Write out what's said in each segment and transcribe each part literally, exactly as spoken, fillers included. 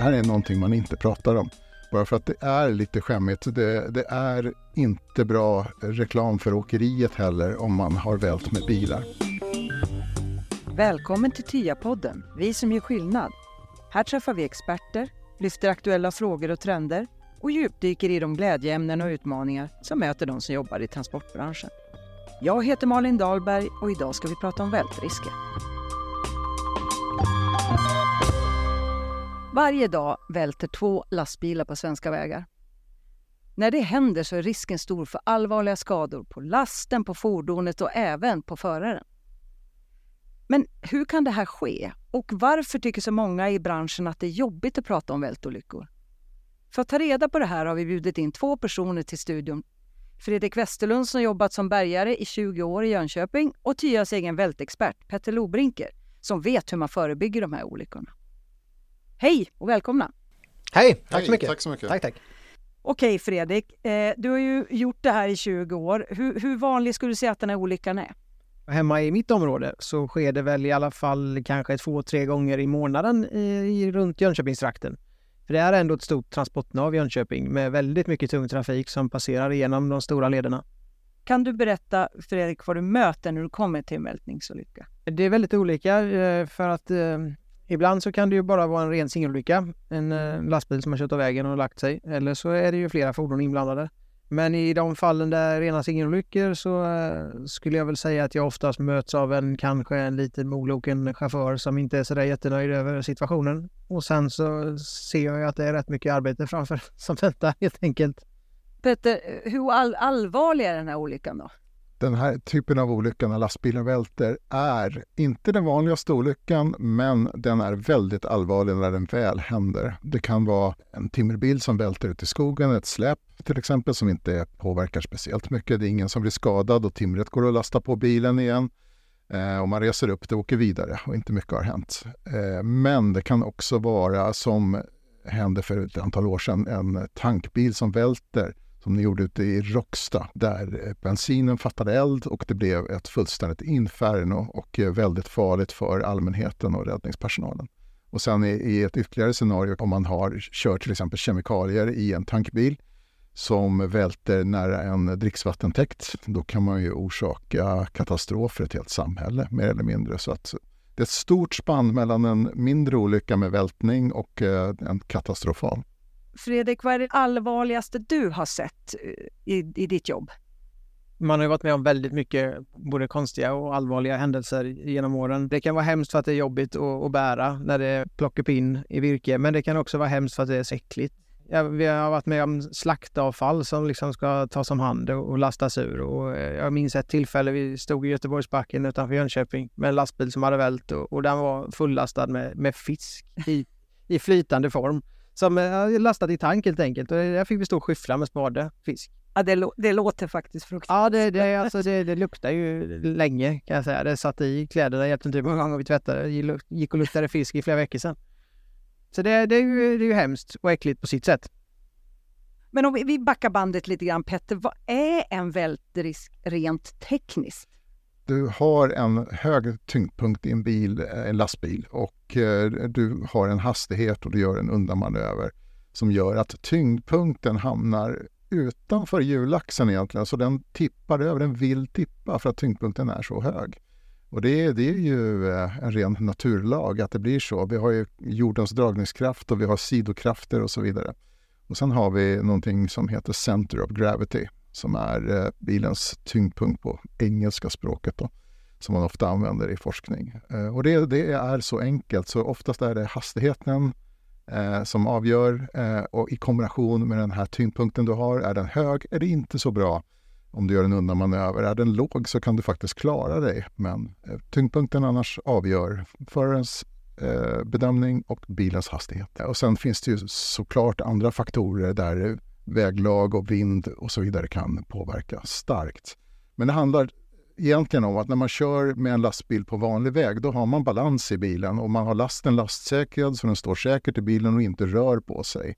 Det här är någonting man inte pratar om. Bara för att det är lite skämmigt. Det, det är inte bra reklam för åkeriet heller om man har vält med bilar. Välkommen till T I A-podden. Vi som gör skillnad. Här träffar vi experter, lyfter aktuella frågor och trender och djupdyker i de glädjeämnen och utmaningar som möter de som jobbar i transportbranschen. Jag heter Malin Dahlberg och idag ska vi prata om vältrisker. Varje dag välter två lastbilar på svenska vägar. När det händer så är risken stor för allvarliga skador på lasten, på fordonet och även på föraren. Men hur kan det här ske? Och varför tycker så många i branschen att det är jobbigt att prata om vältolyckor? För att ta reda på det här har vi bjudit in två personer till studion. Fredrik Westerlund som jobbat som bärgare i tjugo år i Jönköping och T I As egen vältexpert Petter Lobrinker som vet hur man förebygger de här olyckorna. Hej och välkomna! Hej, tack, Hej, så, mycket. tack så mycket! Tack, tack. Okej Fredrik, eh, du har ju gjort det här i tjugo år. Hur, hur vanlig skulle du säga att den här olyckan är? Hemma i mitt område så sker det väl i alla fall kanske två, tre gånger i månaden i, runt Jönköpingstrakten. För det är ändå ett stort transportnav i Jönköping med väldigt mycket tung trafik som passerar igenom de stora lederna. Kan du berätta, Fredrik, vad du möter när du kommer till en vältningsolycka? Det är väldigt olika för att eh, ibland så kan det ju bara vara en ren singelolycka. En eh, lastbil som har kört av vägen och lagt sig. Eller så är det ju flera fordon inblandade. Men i de fallen där är rena singelolyckor så eh, skulle jag väl säga att jag oftast möts av en kanske en liten mogloken chaufför som inte är så där jättenöjd över situationen. Och sen så ser jag att det är rätt mycket arbete framför som väntar helt enkelt. Petter, hur all- allvarlig är den här olyckan då? Den här typen av olyckan när lastbilen välter är inte den vanligaste olyckan, men den är väldigt allvarlig när den väl händer. Det kan vara en timmerbil som välter ut i skogen, ett släp till exempel som inte påverkar speciellt mycket. Det är ingen som blir skadad och timret går att lasta på bilen igen. Eh, och man reser upp det och åker vidare och inte mycket har hänt. Eh, men det kan också vara, som hände för ett antal år sedan, en tankbil som välter. Som ni gjorde ute i Rocksta där bensinen fattade eld och det blev ett fullständigt inferno och väldigt farligt för allmänheten och räddningspersonalen. Och sen i ett ytterligare scenario om man har kört till exempel kemikalier i en tankbil som välter nära en dricksvattentäkt, då kan man ju orsaka katastrof för ett helt samhälle mer eller mindre. Så att det är ett stort spann mellan en mindre olycka med vältning och en katastrofal. Fredrik, vad är det allvarligaste du har sett i, i ditt jobb? Man har ju varit med om väldigt mycket både konstiga och allvarliga händelser genom åren. Det kan vara hemskt för att det är jobbigt att, att bära när det plockar pin i virke. Men det kan också vara hemskt för att det är säckligt. Ja, vi har varit med om slaktavfall som liksom ska tas om hand och lastas ur. Och jag minns ett tillfälle vi stod i Göteborgsbacken utanför Jönköping med en lastbil som hade vält. Och, och den var fullastad med, med fisk i, i flytande form. Som lastat i tank helt enkelt. Och där fick vi stå och skyffla med spade fisk. Ja, det, lo- det låter faktiskt fruktansvärt. Ja, det, det, alltså, det, det luktar ju länge kan jag säga. Det satt i kläderna, hjälpte inte många gånger vi tvättade. Gick och luktade fisk i flera veckor sedan. Så det, det, är ju, det är ju hemskt och äckligt på sitt sätt. Men om vi backar bandet lite grann, Petter. Vad är en vältrisk rent tekniskt? Du har en hög tyngdpunkt i en bil, en lastbil, och du har en hastighet och du gör en undanmanöver som gör att tyngdpunkten hamnar utanför hjulaxeln egentligen. Så den tippar över, den vill tippa för att tyngdpunkten är så hög. Och det är, det är ju en ren naturlag att det blir så. Vi har ju jordens dragningskraft och vi har sidokrafter och så vidare. Och sen har vi någonting som heter center of gravity. Som är bilens tyngdpunkt på engelska språket då, som man ofta använder i forskning. Och det, det är så enkelt, så oftast är det hastigheten eh, som avgör eh, och i kombination med den här tyngdpunkten du har, är den hög, är det inte så bra om du gör en undanmanöver. Är den låg så kan du faktiskt klara dig, men eh, tyngdpunkten annars avgör förarens eh, bedömning och bilens hastighet. Och sen finns det ju såklart andra faktorer där väglag och vind och så vidare kan påverka starkt. Men det handlar egentligen om att när man kör med en lastbil på vanlig väg, då har man balans i bilen och man har lasten lastsäkrad så den står säkert i bilen och inte rör på sig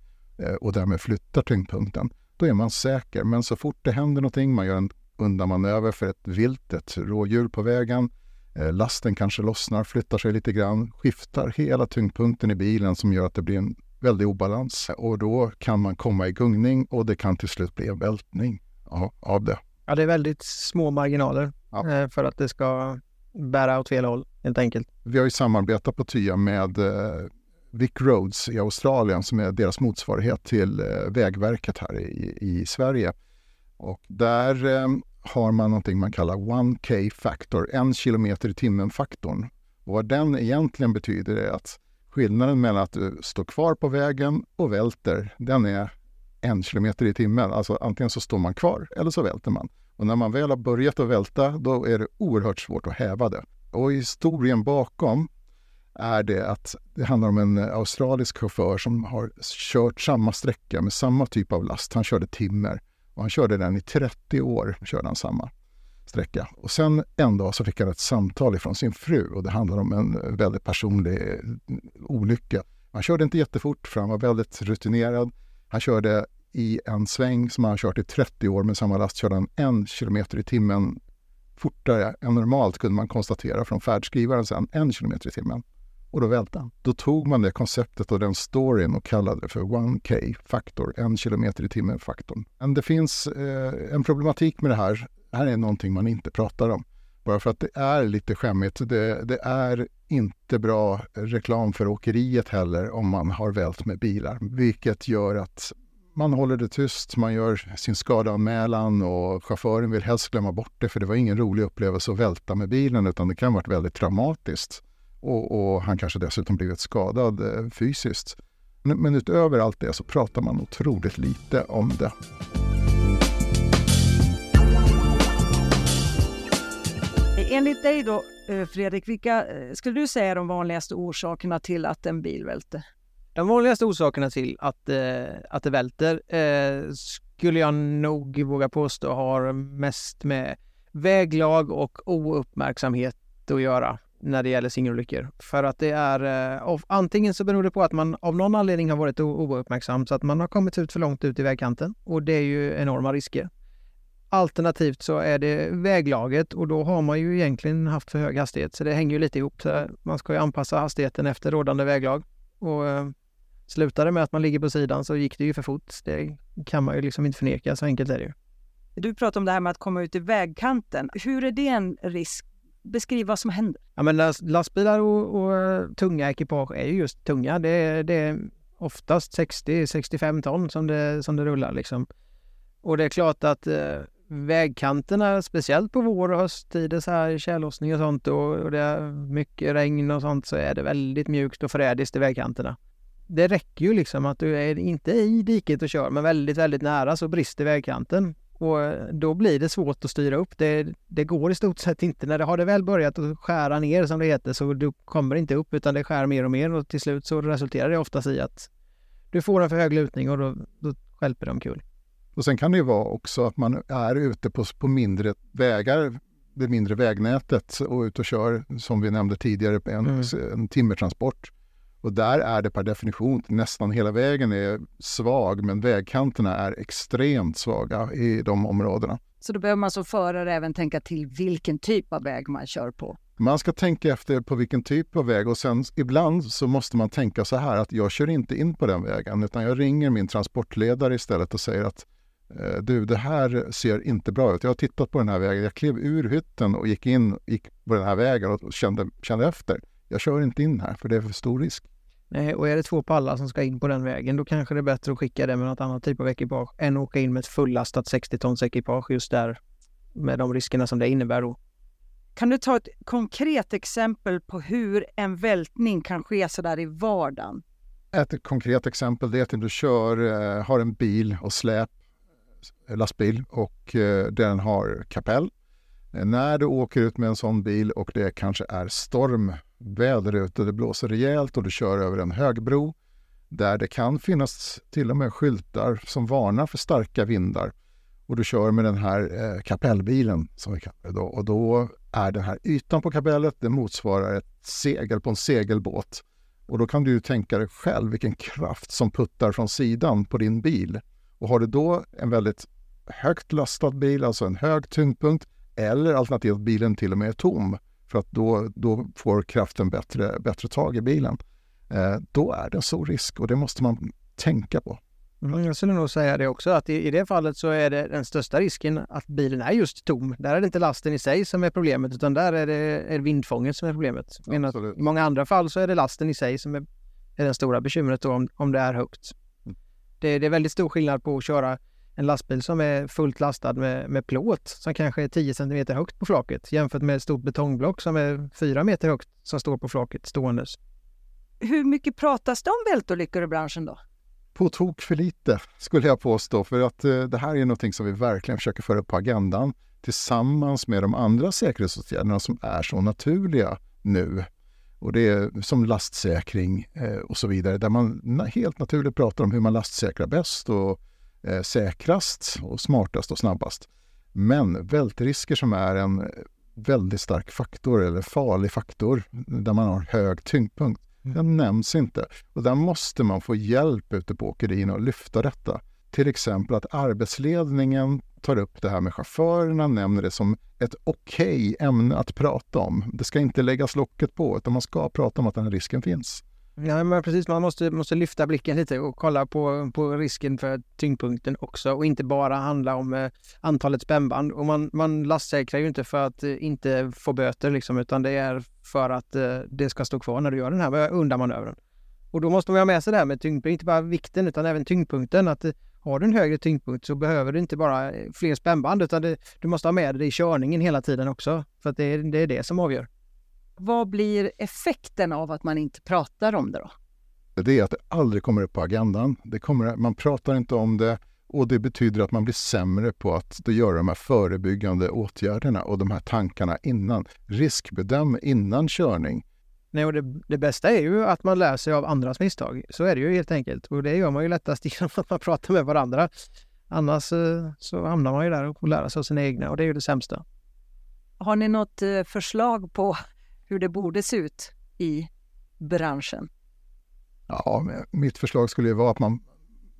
och därmed flyttar tyngdpunkten. Då är man säker, men så fort det händer någonting, man gör en undanmanöver för ett vilt, ett rådjur på vägen, lasten kanske lossnar, flyttar sig lite grann, skiftar hela tyngdpunkten i bilen som gör att det blir en väldig obalans och då kan man komma i gungning och det kan till slut bli en vältning av det. Ja, det är väldigt små marginaler ja. för att det ska bära åt fel håll helt enkelt. Vi har ju samarbetat på T I A med VicRoads i Australien som är deras motsvarighet till Vägverket här i, i Sverige. Och där eh, har man någonting man kallar one K-faktor, en kilometer i timmen-faktorn. Och vad den egentligen betyder är att skillnaden mellan att du står kvar på vägen och välter, den är en kilometer i timmen. Alltså antingen så står man kvar eller så välter man. Och när man väl har börjat att välta, då är det oerhört svårt att häva det. Och historien bakom är det att det handlar om en australisk chaufför som har kört samma sträcka med samma typ av last. Han körde timmer och han körde den i trettio år, körde han samma sträcka. Och sen en dag så fick han ett samtal ifrån sin fru och det handlade om en väldigt personlig olycka. Han körde inte jättefort för han var väldigt rutinerad. Han körde i en sväng som han kört i trettio år med samma last, körde han en kilometer i timmen fortare än normalt kunde man konstatera från färdskrivaren sen, en kilometer i timmen. Och då välte han. Då tog man det konceptet och den storyn och kallade det för one K-faktor, en kilometer i timmen-faktorn. Men det finns eh, en problematik med det här. Det här är någonting man inte pratar om. Bara för att det är lite skämmigt. Det, det är inte bra reklam för åkeriet heller om man har vält med bilar. Vilket gör att man håller det tyst, man gör sin skadanmälan och chauffören vill helst glömma bort det för det var ingen rolig upplevelse att välta med bilen utan det kan ha varit väldigt traumatiskt. Och, och han kanske dessutom blivit skadad eh, fysiskt. Men, men utöver allt det så pratar man otroligt lite om det. Enligt dig då, Fredrik, vilka skulle du säga är de vanligaste orsakerna till att en bil välter? De vanligaste orsakerna till att, eh, att det välter eh, skulle jag nog våga påstå har mest med väglag och ouppmärksamhet att göra när det gäller singelolyckor. För att det är eh, antingen så beror det på att man av någon anledning har varit ouppmärksam så att man har kommit ut för långt ut i vägkanten och det är ju enorma risker. Alternativt så är det väglaget och då har man ju egentligen haft för hög hastighet så det hänger ju lite ihop. Så man ska ju anpassa hastigheten efter rådande väglag och eh, slutade med att man ligger på sidan så gick det ju för fort. Det kan man ju liksom inte förneka, så enkelt är det ju. Du pratar om det här med att komma ut i vägkanten. Hur är det en risk? Beskriv vad som händer. Ja, men last, lastbilar och, och tunga ekipage är ju just tunga. Det, det är oftast sextio till sextiofem ton som det, som det rullar. Liksom. Och det är klart att eh, vägkanterna, speciellt på vår och hösttider, så här tjällossning och sånt och, och det är mycket regn och sånt så är det väldigt mjukt och frädiskt i vägkanterna. Det räcker ju liksom att du är inte i diket och kör men väldigt, väldigt nära så brister vägkanten. Och då blir det svårt att styra upp. Det, det går i stort sett inte. När det har det väl börjat att skära ner som det heter så du kommer inte upp utan det skär mer och mer. Och till slut så resulterar det oftast i att du får en för hög lutning och då, då skälper de kul. Och sen kan det ju vara också att man är ute på, på mindre vägar, det mindre vägnätet och ut och kör som vi nämnde tidigare på en, mm. en timmertransport. Och där är det per definition nästan hela vägen är svag men vägkanterna är extremt svaga i de områdena. Så då behöver man som förare även tänka till vilken typ av väg man kör på? Man ska tänka efter på vilken typ av väg och sen ibland så måste man tänka så här att jag kör inte in på den vägen utan jag ringer min transportledare istället och säger att du, det här ser inte bra ut. Jag har tittat på den här vägen. Jag klev ur hytten och gick in gick på den här vägen och kände, kände efter. Jag kör inte in här för det är för stor risk. Nej, och är det två pallar som ska in på den vägen då kanske det är bättre att skicka det med något annat typ av ekipage än att åka in med ett fullastat sextio tons ekipage just där med de riskerna som det innebär då. Kan du ta ett konkret exempel på hur en vältning kan ske så där i vardagen? Ett konkret exempel det är att du kör, har en bil och släp, lastbil och den har kapell. När du åker ut med en sån bil och det kanske är storm väder ute, det blåser rejält och du kör över en högbro där det kan finnas till och med skyltar som varnar för starka vindar och du kör med den här eh, kapellbilen som vi kallar det då, och då är den här ytan på kapellet det motsvarar ett segel på en segelbåt och då kan du ju tänka dig själv vilken kraft som puttar från sidan på din bil och har du då en väldigt högt lastad bil, alltså en hög tyngdpunkt eller alternativt bilen till och med är tom för att då, då får kraften bättre, bättre tag i bilen. då är det en stor risk och det måste man tänka på. Mm, jag skulle nog säga det också, att i, i det fallet så är det den största risken att bilen är just tom. Där är det inte lasten i sig som är problemet, utan där är det är vindfånget som är problemet. Men i många andra fall så är det lasten i sig som är, är den stora bekymret då, om, om det är högt. Mm. Det, det är väldigt stor skillnad på att köra en lastbil som är fullt lastad med, med plåt som kanske är tio centimeter högt på flaket jämfört med ett stort betongblock som är fyra meter högt som står på flaket stående. Hur mycket pratas det om vältolyckor i branschen då? På tok för lite skulle jag påstå, för att eh, det här är någonting som vi verkligen försöker föra upp på agendan tillsammans med de andra säkerhetsåtgärderna som är så naturliga nu. Och det är som lastsäkring eh, och så vidare, där man na- helt naturligt pratar om hur man lastsäkrar bäst och eh, säkrast och smartast och snabbast. Men vältrisker som är en väldigt stark faktor eller farlig faktor där man har hög tyngdpunkt, den nämns inte. Och där måste man få hjälp ute på åkerin och lyfta detta. Till exempel att arbetsledningen tar upp det här med chaufförerna, nämner det som ett okej ämne att prata om. Det ska inte läggas locket på, utan man ska prata om att den här risken finns. Ja, men precis. Man måste, måste lyfta blicken lite och kolla på, på risken för tyngdpunkten också. Och inte bara handla om eh, antalet spännband. Och man, man lastsäkrar ju inte för att eh, inte få böter, liksom, utan det är för att eh, det ska stå kvar när du gör den här undanmanövern. Och då måste man ha med sig det här med tyngdpunkten. Inte bara vikten utan även tyngdpunkten. Att, eh, har du en högre tyngdpunkt så behöver du inte bara fler spännband, utan det, du måste ha med det i körningen hela tiden också. För att det, det är det som avgör. Vad blir effekten av att man inte pratar om det då? Det är att det aldrig kommer upp på agendan. Det kommer, man pratar inte om det, och det betyder att man blir sämre på att göra de här förebyggande åtgärderna och de här tankarna innan. Riskbedöm innan körning. Nej, och det, det bästa är ju att man lär sig av andras misstag. Så är det ju helt enkelt. Och det gör man ju lättast genom att man pratar med varandra. Annars så hamnar man ju där och lär sig av sina egna, och det är ju det sämsta. Har ni något förslag på hur det borde se ut i branschen? Ja, mitt förslag skulle ju vara att man,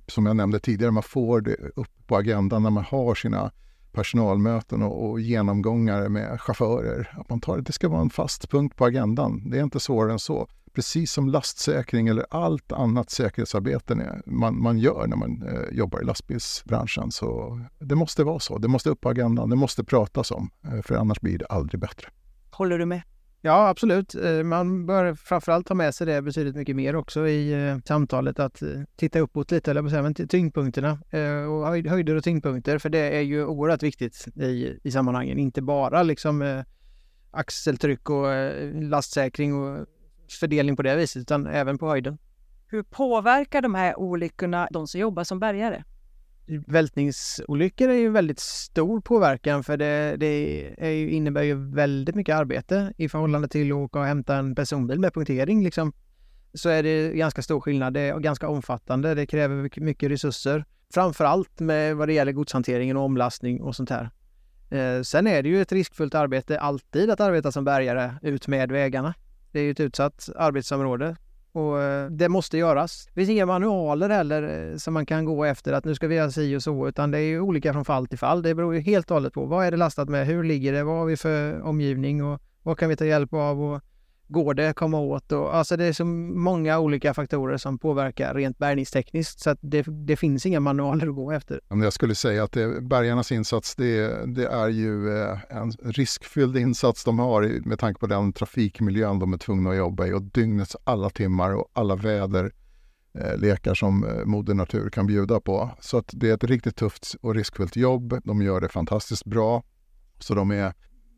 som jag nämnde tidigare, man får det upp på agendan när man har sina personalmöten och, och genomgångar med chaufförer. Att man tar, det ska vara en fast punkt på agendan. Det är inte svårare än så. Precis som lastsäkring eller allt annat säkerhetsarbete man, man gör när man eh, jobbar i lastbilsbranschen. Så det måste vara så. Det måste upp på agendan. Det måste pratas om. För annars blir det aldrig bättre. Håller du med? Ja, absolut. Man bör framförallt ta med sig det betydligt mycket mer också i samtalet, att titta uppåt lite, eller bestämma tyngdpunkterna och höjder och tyngdpunkter, för det är ju oerhört viktigt i, i sammanhangen. Inte bara liksom axeltryck och lastsäkring och fördelning på det viset, utan även på höjden. Hur påverkar de här olyckorna de som jobbar som bärgare? Vältningsolyckor är ju väldigt stor påverkan, för det, det är ju, innebär ju väldigt mycket arbete i förhållande till att åka och hämta en personbil med punktering. Liksom. Så är det ganska stor skillnad, det är ganska omfattande, det kräver mycket resurser. Framförallt med vad det gäller godshanteringen och omlastning och sånt här. Eh, sen är det ju ett riskfullt arbete alltid att arbeta som bärgare ut med vägarna. Det är ju ett utsatt arbetsområde. Och det måste göras. Det finns inga manualer heller som man kan gå efter att nu ska vi göra si och så, utan det är ju olika från fall till fall. Det beror ju helt och hållet på vad är det lastat med, hur ligger det, vad har vi för omgivning och vad kan vi ta hjälp av och går det komma åt. Och, alltså det är så många olika faktorer som påverkar rent bärgningstekniskt, så att det, det finns inga manualer att gå efter. Jag skulle säga att det, bärgarnas insats det, det är ju en riskfylld insats de har med tanke på den trafikmiljön de är tvungna att jobba i och dygnets alla timmar och alla väderlekar som moder natur kan bjuda på. Så att det är ett riktigt tufft och riskfyllt jobb. De gör det fantastiskt bra, så de är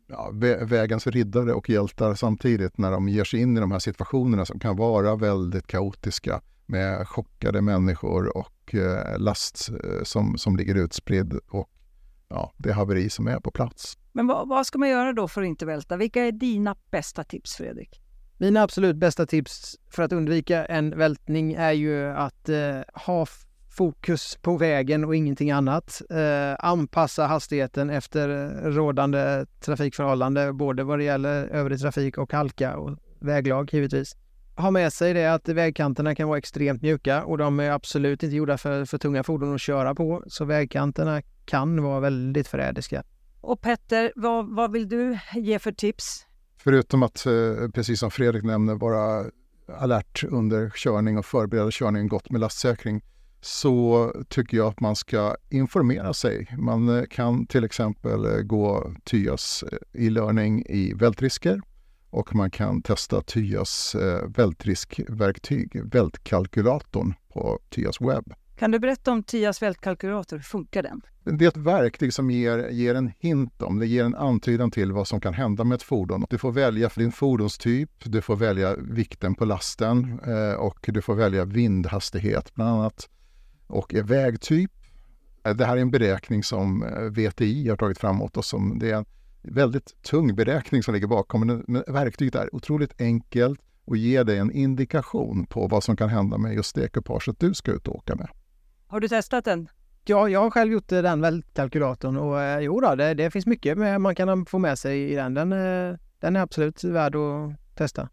Ja, vägens riddare och hjältar samtidigt när de ger sig in i de här situationerna som kan vara väldigt kaotiska med chockade människor och last som, som ligger utspridd och ja, det haveri som är på plats. Men vad, vad ska man göra då för att inte välta? Vilka är dina bästa tips, Fredrik? Mina absolut bästa tips för att undvika en vältning är ju att eh, ha fokus på vägen och ingenting annat. Eh, anpassa hastigheten efter rådande trafikförhållande, både vad det gäller övrig trafik och halka och väglag givetvis. Ha med sig det att vägkanterna kan vara extremt mjuka och de är absolut inte gjorda för, för tunga fordon att köra på, så vägkanterna kan vara väldigt förrädiska. Och Petter, vad, vad vill du ge för tips? Förutom att, precis som Fredrik nämnde, vara alert under körning och förbereda körningen gott med lastsäkring, så tycker jag att man ska informera sig. Man kan till exempel gå T I As e-learning i vältrisker, och man kan testa T I As vältriskverktyg, vältkalkylatorn på T I As webb. Kan du berätta om T I As vältkalkylator? Hur funkar den? Det är ett verktyg som ger, ger en hint om, det ger en antydan till vad som kan hända med ett fordon. Du får välja din fordonstyp, du får välja vikten på lasten och du får välja vindhastighet bland annat. Och vägtyp. Det här är en beräkning som V T I har tagit fram åt oss. Som det är en väldigt tung beräkning som ligger bakom. Men verktyget är otroligt enkelt och ger dig en indikation på vad som kan hända med just det ekipaget du ska ut och åka med. Har du testat den? Ja, jag har själv gjort den vältkalkylatorn. Och eh, jo då, det, det finns mycket man kan få med sig i den. Den, eh, den är absolut värd att testa.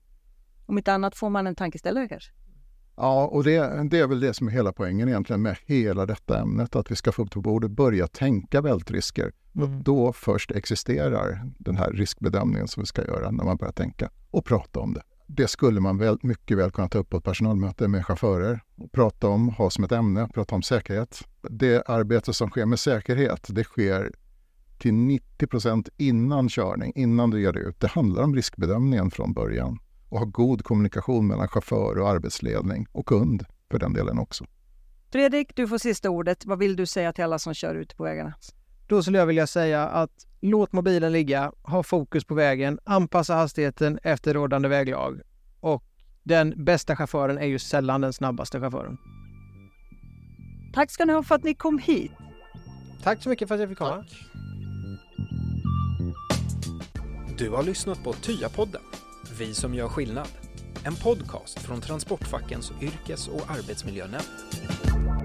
Om inte annat får man en tankeställare kanske? Ja, och det, det är väl det som är hela poängen egentligen med hela detta ämnet. Att vi ska få upp på bordet och börja tänka vältrisker. Mm. Då först existerar den här riskbedömningen som vi ska göra när man börjar tänka och prata om det. Det skulle man väl, mycket väl kunna ta upp på ett personalmöte med chaufförer och prata om, ha som ett ämne, prata om säkerhet. Det arbete som sker med säkerhet, det sker till nittio procent innan körning, innan du gör det ut. Det handlar om riskbedömningen från början. Och ha god kommunikation mellan chaufför och arbetsledning och kund för den delen också. Fredrik, du får sista ordet. Vad vill du säga till alla som kör ut på vägarna? Då skulle jag vilja säga att låt mobilen ligga, ha fokus på vägen, anpassa hastigheten efter rådande väglag. Och den bästa chauffören är ju sällan den snabbaste chauffören. Tack ska ni ha för att ni kom hit. Tack så mycket för att jag fick komma. Tack. Du har lyssnat på T I A-podden. Vi som gör skillnad. En podcast från Transportfackens yrkes- och arbetsmiljönämnd.